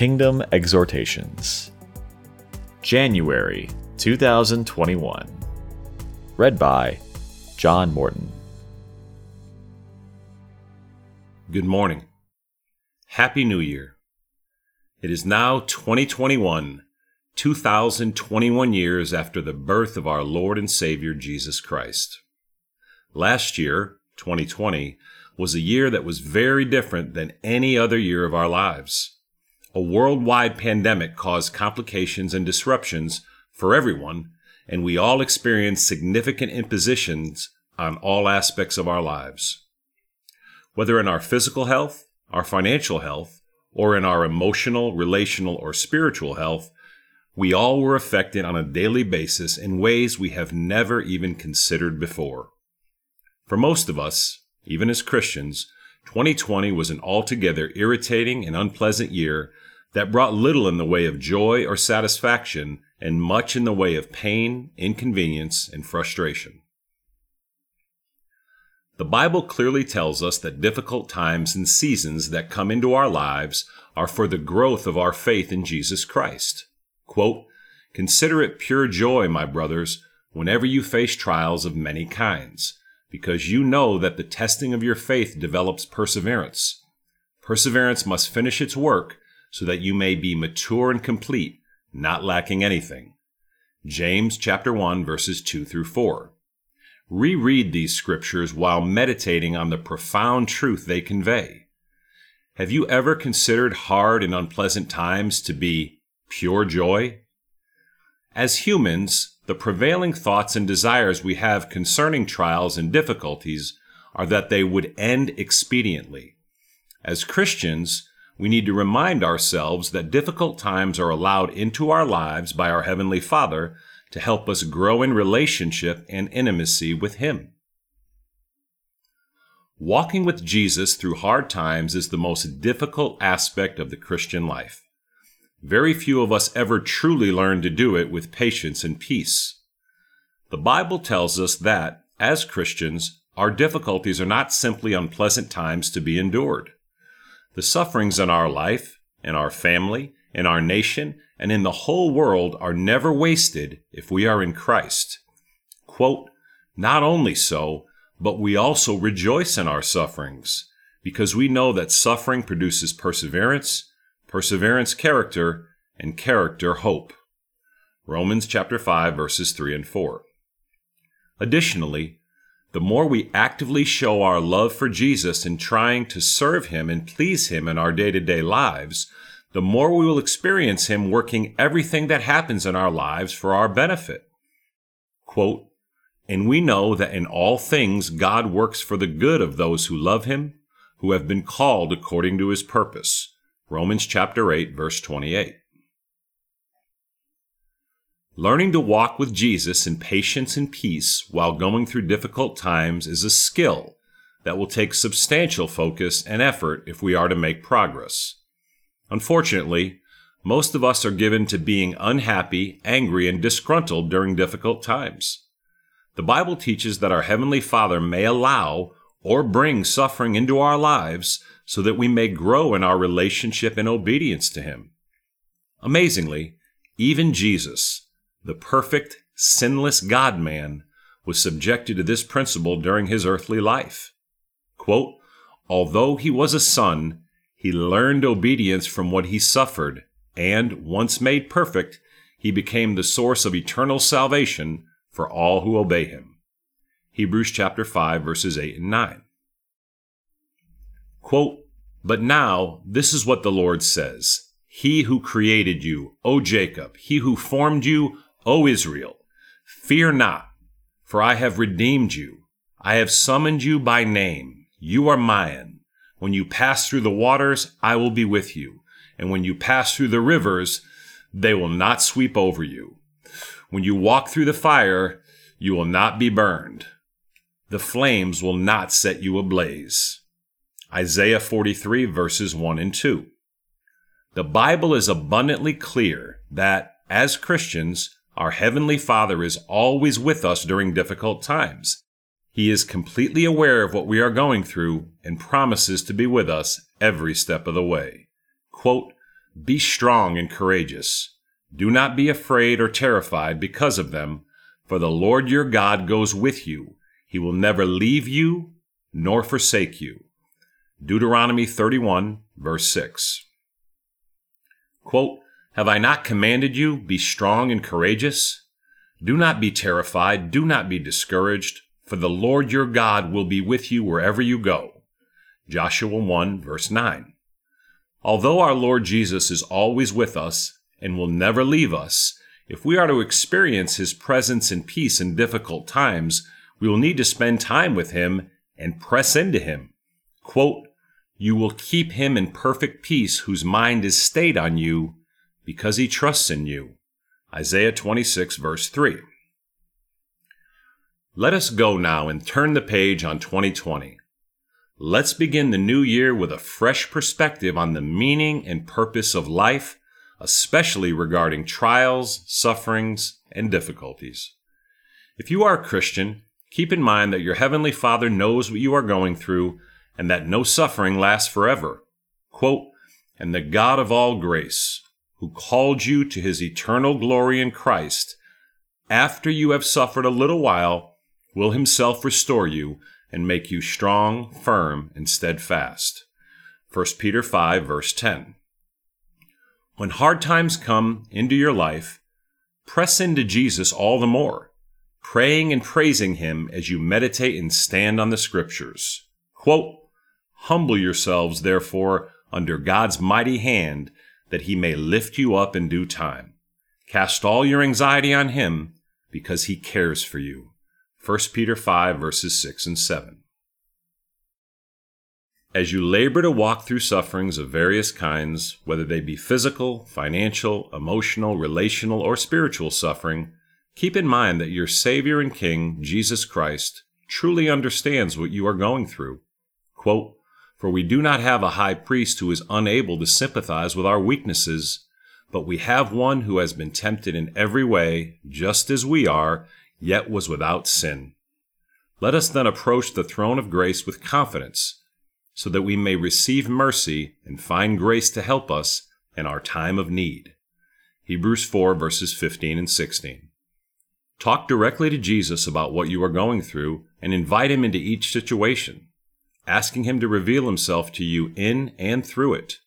Kingdom Exhortations, January 2021. Read by John Morton. Good morning. Happy New Year. It is now 2021, 2021 years after the birth of our Lord and Savior Jesus Christ. Last year, 2020, was a year that was very different than any other year of our lives. A worldwide pandemic caused complications and disruptions for everyone, and we all experienced significant impositions on all aspects of our lives. Whether in our physical health, our financial health, or in our emotional, relational, or spiritual health, we all were affected on a daily basis in ways we have never even considered before. For most of us, even as Christians, 2020 was an altogether irritating and unpleasant year that brought little in the way of joy or satisfaction and much in the way of pain, inconvenience, and frustration. The Bible clearly tells us that difficult times and seasons that come into our lives are for the growth of our faith in Jesus Christ. Quote, "Consider it pure joy, my brothers, whenever you face trials of many kinds, because you know that the testing of your faith develops perseverance. Perseverance must finish its work so that you may be mature and complete, not lacking anything." James chapter 1, verses 2 through 4. Reread these scriptures while meditating on the profound truth they convey. Have you ever considered hard and unpleasant times to be pure joy? As humans, the prevailing thoughts and desires we have concerning trials and difficulties are that they would end expediently. As Christians, we need to remind ourselves that difficult times are allowed into our lives by our Heavenly Father to help us grow in relationship and intimacy with Him. Walking with Jesus through hard times is the most difficult aspect of the Christian life. Very few of us ever truly learn to do it with patience and peace. The Bible tells us that, as Christians, our difficulties are not simply unpleasant times to be endured. The sufferings in our life, in our family, in our nation, and in the whole world are never wasted if we are in Christ. Quote, "Not only so, but we also rejoice in our sufferings, because we know that suffering produces perseverance, perseverance, character, and character, hope." Romans chapter 5, verses 3 and 4. Additionally, the more we actively show our love for Jesus in trying to serve Him and please Him in our day-to-day lives, the more we will experience Him working everything that happens in our lives for our benefit. Quote, "And we know that in all things God works for the good of those who love Him, who have been called according to His purpose." Romans chapter 8, verse 28. Learning to walk with Jesus in patience and peace while going through difficult times is a skill that will take substantial focus and effort if we are to make progress. Unfortunately, most of us are given to being unhappy, angry, and disgruntled during difficult times. The Bible teaches that our Heavenly Father may allow or bring suffering into our lives so that we may grow in our relationship and obedience to Him. Amazingly, even Jesus, the perfect, sinless God-man, was subjected to this principle during His earthly life. Quote, "Although He was a son, He learned obedience from what He suffered, and, once made perfect, He became the source of eternal salvation for all who obey Him." Hebrews chapter 5, verses 8 and 9. Quote, "But now, this is what the Lord says, He who created you, O Jacob, He who formed you, O Israel, fear not, for I have redeemed you. I have summoned you by name. You are mine. When you pass through the waters, I will be with you. And when you pass through the rivers, they will not sweep over you. When you walk through the fire, you will not be burned. The flames will not set you ablaze." Isaiah 43, verses 1 and 2. The Bible is abundantly clear that, as Christians, our Heavenly Father is always with us during difficult times. He is completely aware of what we are going through and promises to be with us every step of the way. Quote, Be strong and courageous. Do not be afraid or terrified because of them, for the Lord your God goes with you. He will never leave you nor forsake you. Deuteronomy 31, verse 6. Quote, Have I not commanded you, be strong and courageous? Do not be terrified, do not be discouraged, for the Lord your God will be with you wherever you go. Joshua 1, verse 9. Although our Lord Jesus is always with us and will never leave us, if we are to experience His presence and peace in difficult times, we will need to spend time with Him and press into Him. Quote, You will keep him in perfect peace whose mind is stayed on you because he trusts in you. Isaiah 26, verse 3. Let us go now and turn the page on 2020. Let's begin the new year with a fresh perspective on the meaning and purpose of life, especially regarding trials, sufferings, and difficulties. If you are a Christian, keep in mind that your Heavenly Father knows what you are going through and that no suffering lasts forever. Quote, And the God of all grace, who called you to his eternal glory in Christ, after you have suffered a little while, will himself restore you and make you strong, firm, and steadfast. 1 Peter 5, verse 10. When hard times come into your life, press into Jesus all the more, praying and praising him as you meditate and stand on the scriptures. Quote, Humble yourselves, therefore, under God's mighty hand, that he may lift you up in due time. Cast all your anxiety on him, because he cares for you. 1 Peter 5, verses 6 and 7. As you labor to walk through sufferings of various kinds, whether they be physical, financial, emotional, relational, or spiritual suffering, keep in mind that your Savior and King, Jesus Christ, truly understands what you are going through. Quote, For we do not have a high priest who is unable to sympathize with our weaknesses, but we have one who has been tempted in every way, just as we are, yet was without sin. Let us then approach the throne of grace with confidence, so that we may receive mercy and find grace to help us in our time of need. Hebrews 4, verses 15 and 16. Talk directly to Jesus about what you are going through and invite him into each situation, asking him to reveal himself to you in and through it.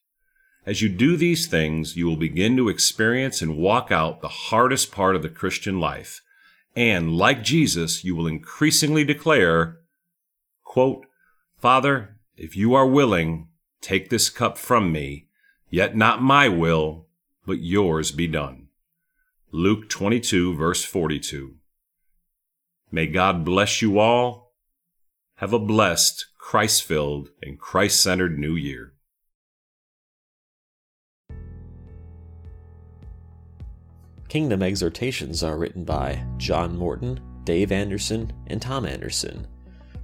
As you do these things, you will begin to experience and walk out the hardest part of the Christian life. And like Jesus, you will increasingly declare, quote, Father, if you are willing, take this cup from me, yet not my will, but yours be done. Luke 22, verse 42. May God bless you all. Have a blessed, Christ-filled and Christ-centered new year. Kingdom Exhortations are written by John Morton, Dave Anderson, and Tom Anderson.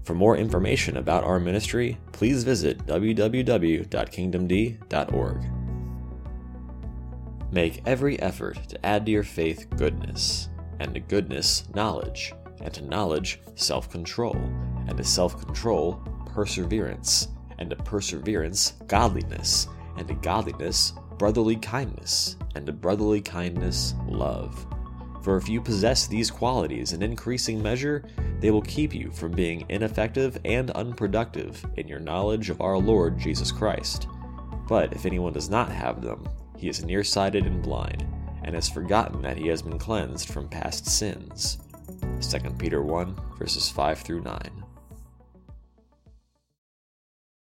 For more information about our ministry, please visit www.kingdomd.org. Make every effort to add to your faith goodness, and to goodness knowledge, and to knowledge self-control, and to self-control perseverance, and to perseverance godliness, and to godliness brotherly kindness, and to brotherly kindness love. For if you possess these qualities in increasing measure, they will keep you from being ineffective and unproductive in your knowledge of our Lord Jesus Christ. But if anyone does not have them, he is nearsighted and blind, and has forgotten that he has been cleansed from past sins. 2 Peter 1, verses 5 through 9.